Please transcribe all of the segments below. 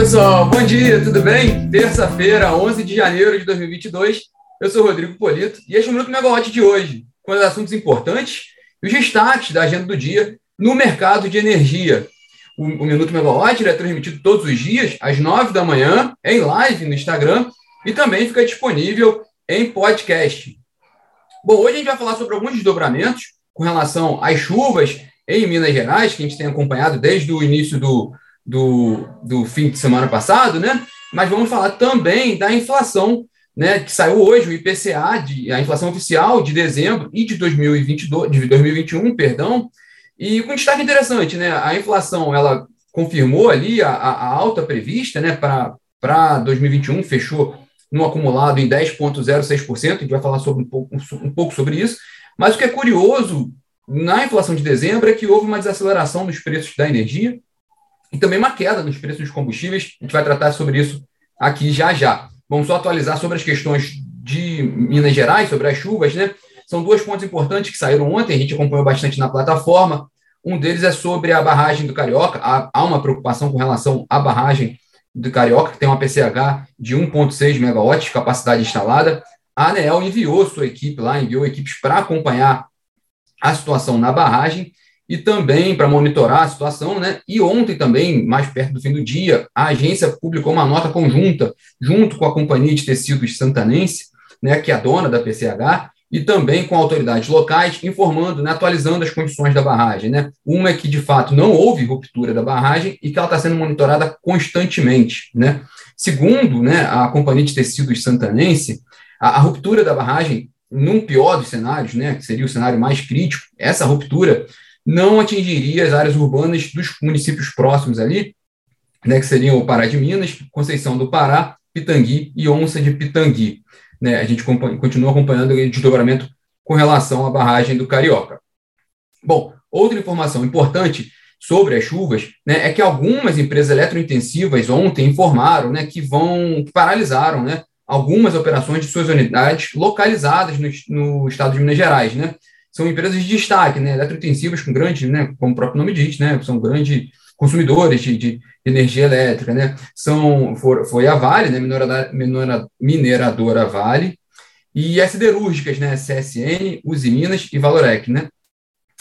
pessoal, bom dia, tudo bem? Terça-feira, 11 de janeiro de 2022, eu sou Rodrigo Polito e este é o Minuto Megalote de hoje, com os assuntos importantes e os destaques da agenda do dia no mercado de energia. O Minuto Megalote é transmitido todos os dias, às 9 da manhã, em live no Instagram e também fica disponível em podcast. Bom, hoje a gente vai falar sobre alguns desdobramentos com relação às chuvas em Minas Gerais, que a gente tem acompanhado desde o início do fim de semana passado, né? Mas vamos falar também da inflação, né, que saiu hoje, o IPCA, a inflação oficial de dezembro e de 2021, perdão, e com destaque interessante, né? A inflação, ela confirmou ali a alta prevista, né, para 2021, fechou no acumulado em 10,06%, a gente vai falar sobre um pouco sobre isso, mas o que é curioso na inflação de dezembro é que houve uma desaceleração nos preços da energia e também uma queda nos preços dos combustíveis. A gente vai tratar sobre isso aqui já já. Vamos só atualizar sobre as questões de Minas Gerais, sobre as chuvas, né? São dois pontos importantes que saíram ontem, a gente acompanhou bastante na plataforma. Um deles é sobre a barragem do Carioca. Há uma preocupação com relação à barragem do Carioca, que tem uma PCH de 1,6 megawatts de capacidade instalada. A ANEEL enviou equipes para acompanhar a situação na barragem e também para monitorar a situação, né? E ontem também, mais perto do fim do dia, a agência publicou uma nota conjunta, junto com a Companhia de Tecidos Santanense, né, que é a dona da PCH, e também com autoridades locais, informando, né, atualizando as condições da barragem, né? Uma é que, de fato, não houve ruptura da barragem e que ela está sendo monitorada constantemente, né? Segundo, né, a Companhia de Tecidos Santanense, a ruptura da barragem, num pior dos cenários, né, que seria o cenário mais crítico, essa ruptura não atingiria as áreas urbanas dos municípios próximos ali, né, que seriam o Pará de Minas, Conceição do Pará, Pitangui e Onça de Pitangui. Né, a gente continua acompanhando o desdobramento com relação à barragem do Carioca. Bom, outra informação importante sobre as chuvas, né, é que algumas empresas eletrointensivas ontem informaram, né, que paralisaram, né, algumas operações de suas unidades localizadas no estado de Minas Gerais, né? São empresas de destaque, né, eletrointensivas com grande, né, como o próprio nome diz, né, são grandes consumidores de energia elétrica, né, foi a Vale, né, mineradora Vale, e as siderúrgicas, né, CSN, Usiminas e Valorec, né.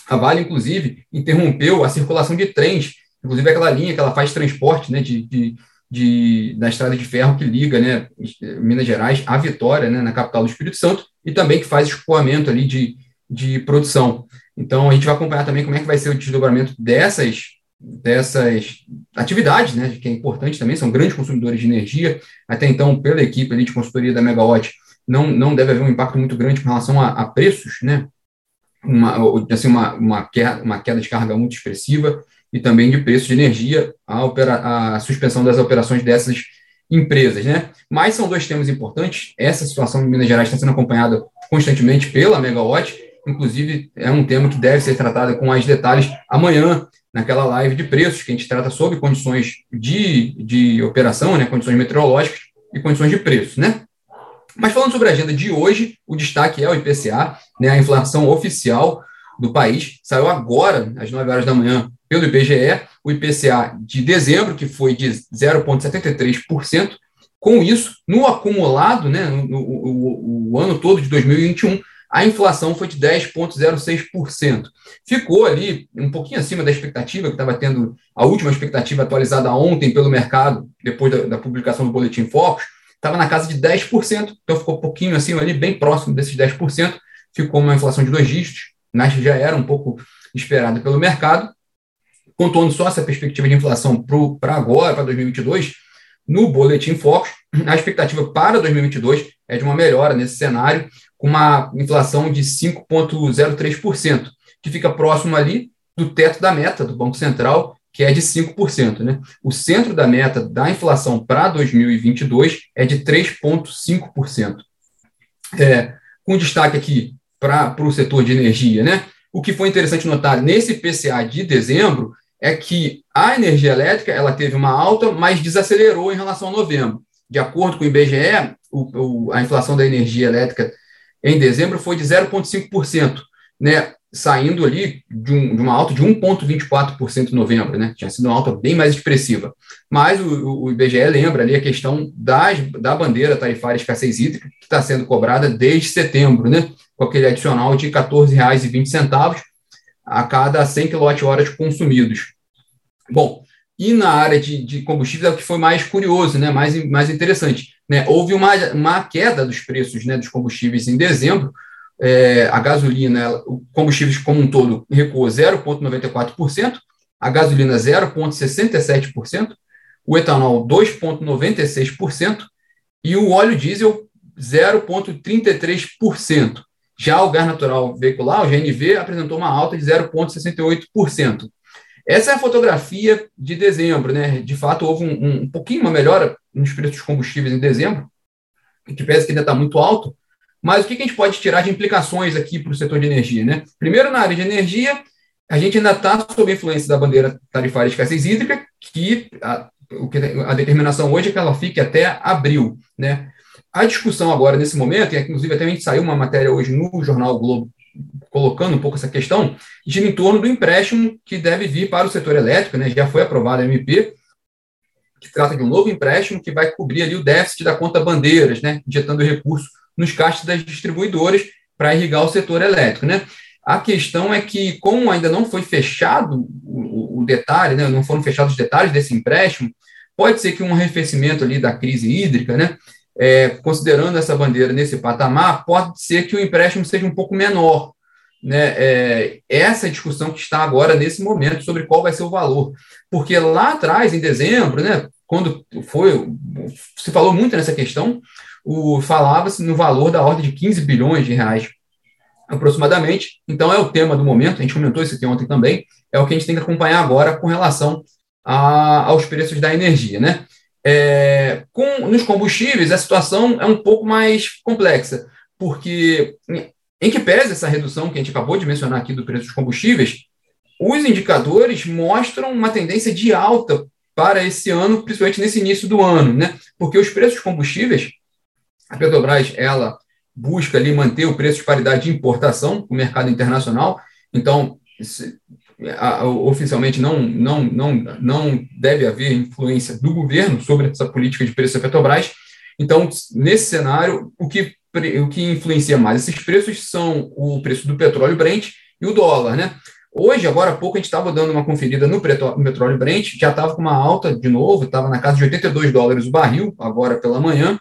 A Vale, inclusive, interrompeu a circulação de trens, inclusive aquela linha que ela faz transporte, né, da estrada de ferro que liga, né, Minas Gerais à Vitória, né, na capital do Espírito Santo, e também que faz escoamento ali de produção. Então, a gente vai acompanhar também como é que vai ser o desdobramento dessas atividades, né, que é importante também, são grandes consumidores de energia. Até então, pela equipe ali de consultoria da Megawatt, não deve haver um impacto muito grande com relação a preços, né, uma queda de carga muito expressiva e também de preços de energia, a suspensão das operações dessas empresas, né? Mas são dois temas importantes. Essa situação de Minas Gerais está sendo acompanhada constantemente pela Megawatt, inclusive é um tema que deve ser tratado com mais detalhes amanhã, naquela live de preços, que a gente trata sobre condições de operação, né, condições meteorológicas e condições de preço, né? Mas falando sobre a agenda de hoje, o destaque é o IPCA, né, a inflação oficial do país, saiu agora, às 9 horas da manhã, pelo IBGE, o IPCA de dezembro, que foi de 0,73%, com isso, no acumulado, né, o ano todo de 2021, a inflação foi de 10,06%. Ficou ali um pouquinho acima da expectativa, que estava tendo a última expectativa atualizada ontem pelo mercado, depois da publicação do Boletim Focus, estava na casa de 10%, então ficou um pouquinho acima ali, bem próximo desses 10%, ficou uma inflação de 2 dígitos, mas já era um pouco esperada pelo mercado. Contando só essa perspectiva de inflação para agora, para 2022, no Boletim Focus, a expectativa para 2022 é de uma melhora nesse cenário, com uma inflação de 5,03%, que fica próximo ali do teto da meta do Banco Central, que é de 5%. Né? O centro da meta da inflação para 2022 é de 3,5%. Com destaque aqui para o setor de energia, né? O que foi interessante notar nesse IPCA de dezembro é que a energia elétrica ela teve uma alta, mas desacelerou em relação a novembro. De acordo com o IBGE, a inflação da energia elétrica em dezembro foi de 0,5%. Né? saindo ali de uma alta de 1,24% em novembro, né? Tinha sido uma alta bem mais expressiva. Mas o IBGE lembra ali a questão da bandeira tarifária escassez hídrica, que está sendo cobrada desde setembro, né? Com aquele adicional de R$ 14,20 a cada 100 kWh consumidos. Bom, e na área de combustíveis é o que foi mais curioso, né? mais interessante. Né? Houve uma queda dos preços, né, dos combustíveis em dezembro. A gasolina, o combustíveis como um todo, recuou 0,94%, a gasolina 0,67%, o etanol 2,96% e o óleo diesel 0,33%. Já o gás natural veicular, o GNV, apresentou uma alta de 0,68%. Essa é a fotografia de dezembro, né? De fato, houve um pouquinho uma melhora nos preços dos combustíveis em dezembro, que parece que ainda está muito alto. Mas o que a gente pode tirar de implicações aqui para o setor de energia, né? Primeiro, na área de energia, a gente ainda está sob a influência da bandeira tarifária de escassez hídrica, que a determinação hoje é que ela fique até abril, né? A discussão agora, nesse momento, e inclusive até a gente saiu uma matéria hoje no jornal O Globo, colocando um pouco essa questão, gira em torno do empréstimo que deve vir para o setor elétrico, né? Já foi aprovada a MP, que trata de um novo empréstimo que vai cobrir ali o déficit da conta bandeiras, né? Injetando recurso nos caixas das distribuidoras para irrigar o setor elétrico, né? A questão é que, como ainda não foi fechado o detalhe, né, não foram fechados os detalhes desse empréstimo, pode ser que um arrefecimento ali da crise hídrica, né, considerando essa bandeira nesse patamar, pode ser que o empréstimo seja um pouco menor, né? Essa discussão que está agora nesse momento sobre qual vai ser o valor, porque lá atrás, em dezembro, né, quando se falou muito nessa questão, falava-se no valor da ordem de 15 bilhões de reais, aproximadamente. Então, é o tema do momento, a gente comentou isso aqui ontem também, é o que a gente tem que acompanhar agora com relação aos preços da energia, né? Nos combustíveis, a situação é um pouco mais complexa, porque, em que pese essa redução que a gente acabou de mencionar aqui do preço dos combustíveis, os indicadores mostram uma tendência de alta para esse ano, principalmente nesse início do ano, né? Porque os preços dos combustíveis, a Petrobras, ela busca ali manter o preço de paridade de importação com o mercado internacional, então, oficialmente não deve haver influência do governo sobre essa política de preço da Petrobras. Então, nesse cenário, o que influencia mais esses preços são o preço do petróleo Brent e o dólar, né? Hoje, agora há pouco, a gente estava dando uma conferida no petróleo Brent, já estava com uma alta de novo, estava na casa de $82 o barril, agora pela manhã.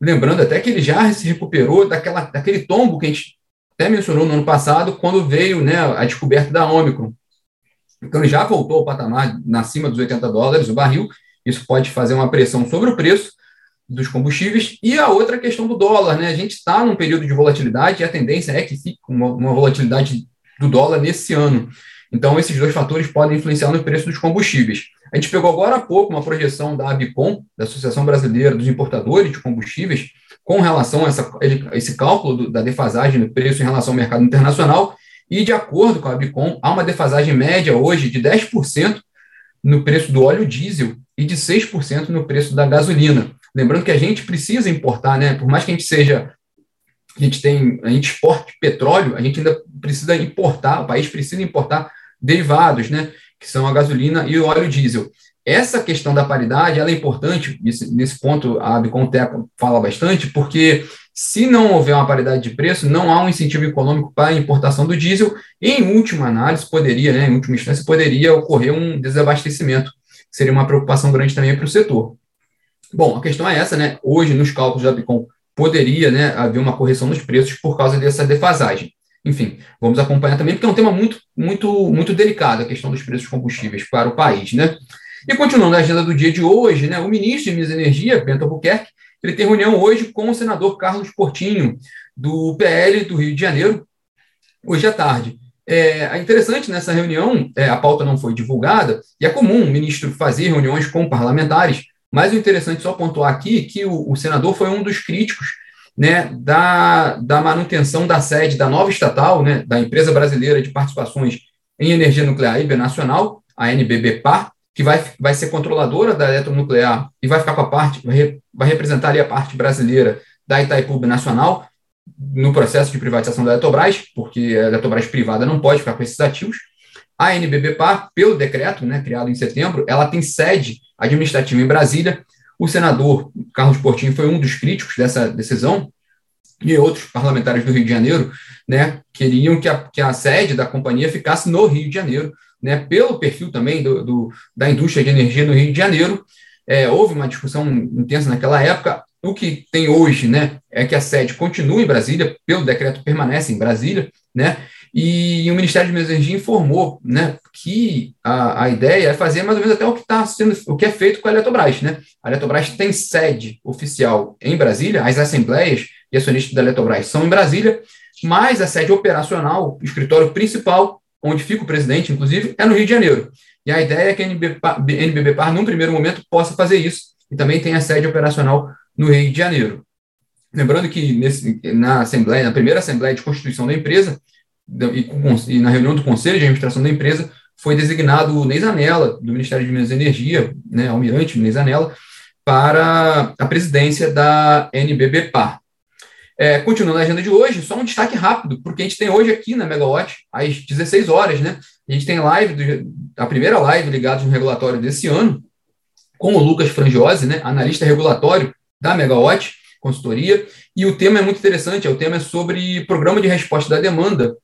Lembrando até que ele já se recuperou daquele tombo que a gente até mencionou no ano passado, quando veio, né, a descoberta da Ômicron. Então, ele já voltou ao patamar acima dos $80 o barril. Isso pode fazer uma pressão sobre o preço dos combustíveis. E a outra questão do dólar, né? A gente está num período de volatilidade e a tendência é que fique uma volatilidade do dólar nesse ano. Então, esses dois fatores podem influenciar no preço dos combustíveis. A gente pegou agora há pouco uma projeção da ABICOM, da Associação Brasileira dos Importadores de Combustíveis, com relação a esse cálculo da defasagem do preço em relação ao mercado internacional, e de acordo com a ABICOM, há uma defasagem média hoje de 10% no preço do óleo diesel e de 6% no preço da gasolina. Lembrando que a gente precisa importar, né? Por mais que a gente exporte petróleo, a gente ainda precisa importar, o país precisa importar derivados, né, que são a gasolina e o óleo diesel. Essa questão da paridade, ela é importante, nesse ponto a Abcontec fala bastante, porque se não houver uma paridade de preço, não há um incentivo econômico para a importação do diesel, e em última análise poderia, né, em última instância, poderia ocorrer um desabastecimento, que seria uma preocupação grande também para o setor. Bom, a questão é essa, né, hoje nos cálculos da Abcom poderia, né, haver uma correção nos preços por causa dessa defasagem. Enfim, vamos acompanhar também, porque é um tema muito delicado, a questão dos preços combustíveis para o país, né? E continuando a agenda do dia de hoje, né, o ministro de Minas e Energia, Bento Albuquerque, ele tem reunião hoje com o senador Carlos Portinho, do PL do Rio de Janeiro, hoje à tarde. É interessante nessa reunião, a pauta não foi divulgada, e é comum o ministro fazer reuniões com parlamentares, mas o interessante só pontuar aqui que o senador foi um dos críticos, né, da manutenção da sede da nova estatal, né, da Empresa Brasileira de Participações em Energia Nuclear Binacional, a NBB Par, que vai ser controladora da Eletronuclear e vai representar ali a parte brasileira da Itaipu Binacional, no processo de privatização da Eletrobras, porque a Eletrobras privada não pode ficar com esses ativos. A NBB Par, pelo decreto, né, criado em setembro, ela tem sede administrativa em Brasília. O senador Carlos Portinho foi um dos críticos dessa decisão, e outros parlamentares do Rio de Janeiro, né, queriam que a sede da companhia ficasse no Rio de Janeiro, né, pelo perfil também da indústria de energia no Rio de Janeiro. Houve uma discussão intensa naquela época. O que tem hoje, né, é que a sede continua em Brasília, pelo decreto permanece em Brasília, né, e o Ministério de Minas e Energia informou, né, que a ideia é fazer mais ou menos até o que está sendo, o que é feito com a Eletrobras, né. A Eletrobras tem sede oficial em Brasília, as assembleias e acionistas da Eletrobras são em Brasília, mas a sede operacional, o escritório principal, onde fica o presidente, inclusive, é no Rio de Janeiro. E a ideia é que a NBB Par, num primeiro momento, possa fazer isso, e também tem a sede operacional no Rio de Janeiro. Lembrando que na primeira Assembleia de Constituição da empresa e na reunião do Conselho de Administração da empresa, foi designado o Neis Anela, do Ministério de Minas e Energia, né, almirante Neis Anela, para a presidência da NBB Par. Continuando a agenda de hoje, só um destaque rápido, porque a gente tem hoje aqui na Megawatt, às 16 horas, né, a gente tem live, a primeira live ligada no regulatório desse ano, com o Lucas Frangiosi, né, analista regulatório da Megawatt, consultoria, e o tema é muito interessante, o tema é sobre programa de resposta da demanda.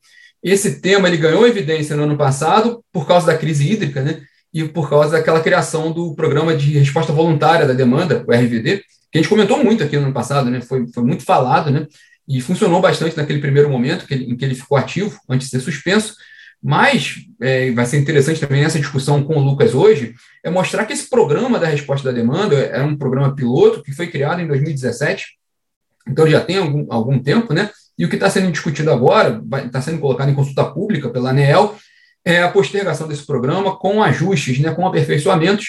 Esse tema ele ganhou evidência no ano passado por causa da crise hídrica, né, e por causa daquela criação do programa de resposta voluntária da demanda, o RVD, que a gente comentou muito aqui no ano passado, né, foi muito falado, né, e funcionou bastante naquele primeiro momento em que ele ficou ativo, antes de ser suspenso. Mas vai ser interessante também nessa discussão com o Lucas hoje, é mostrar que esse programa da resposta da demanda é um programa piloto que foi criado em 2017, então já tem algum tempo, né? E o que está sendo discutido agora, está sendo colocado em consulta pública pela ANEEL, é a postergação desse programa com ajustes, né, com aperfeiçoamentos.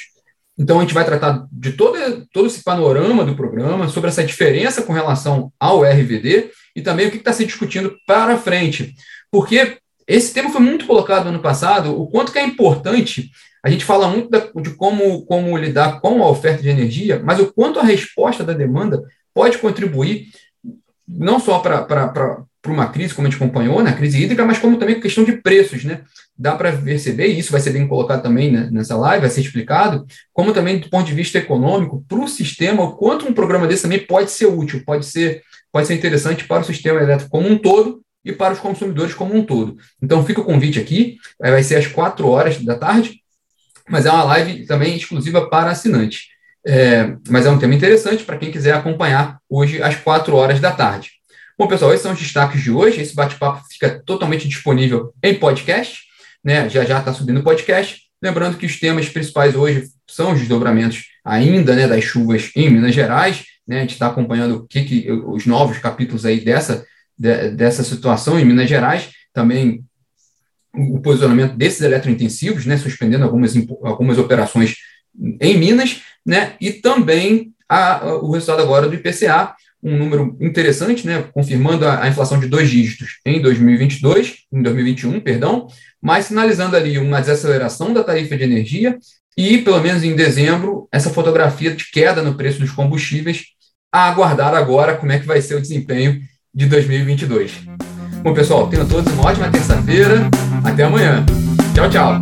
Então a gente vai tratar de todo esse panorama do programa, sobre essa diferença com relação ao RVD e também o que está se discutindo para frente. Porque esse tema foi muito colocado no ano passado, o quanto que é importante, a gente fala muito de como lidar com a oferta de energia, mas o quanto a resposta da demanda pode contribuir não só para uma crise, como a gente acompanhou, na crise hídrica, mas como também questão de preços, né? Dá para perceber, e isso vai ser bem colocado também, né, nessa live, vai ser explicado, como também do ponto de vista econômico, para o sistema, o quanto um programa desse também pode ser útil, pode ser interessante para o sistema elétrico como um todo, e para os consumidores como um todo. Então, fica o convite aqui, vai ser às 4 horas da tarde, mas é uma live também exclusiva para assinantes. Mas é um tema interessante para quem quiser acompanhar hoje às 4 horas da tarde. Bom, pessoal, esses são os destaques de hoje. Esse bate-papo fica totalmente disponível em podcast, né? Já está subindo podcast. Lembrando que os temas principais hoje são os desdobramentos ainda, né, das chuvas em Minas Gerais, né? A gente está acompanhando os novos capítulos aí dessa situação em Minas Gerais, também o posicionamento desses eletrointensivos, né, suspendendo algumas operações em Minas, né, e também o resultado agora do IPCA, um número interessante, né, confirmando a inflação de 2 dígitos em 2021, mas sinalizando ali uma desaceleração da tarifa de energia e, pelo menos em dezembro, essa fotografia de queda no preço dos combustíveis, a aguardar agora como é que vai ser o desempenho de 2022. Bom, pessoal, tenham todos uma ótima terça-feira. Até amanhã. Tchau, tchau.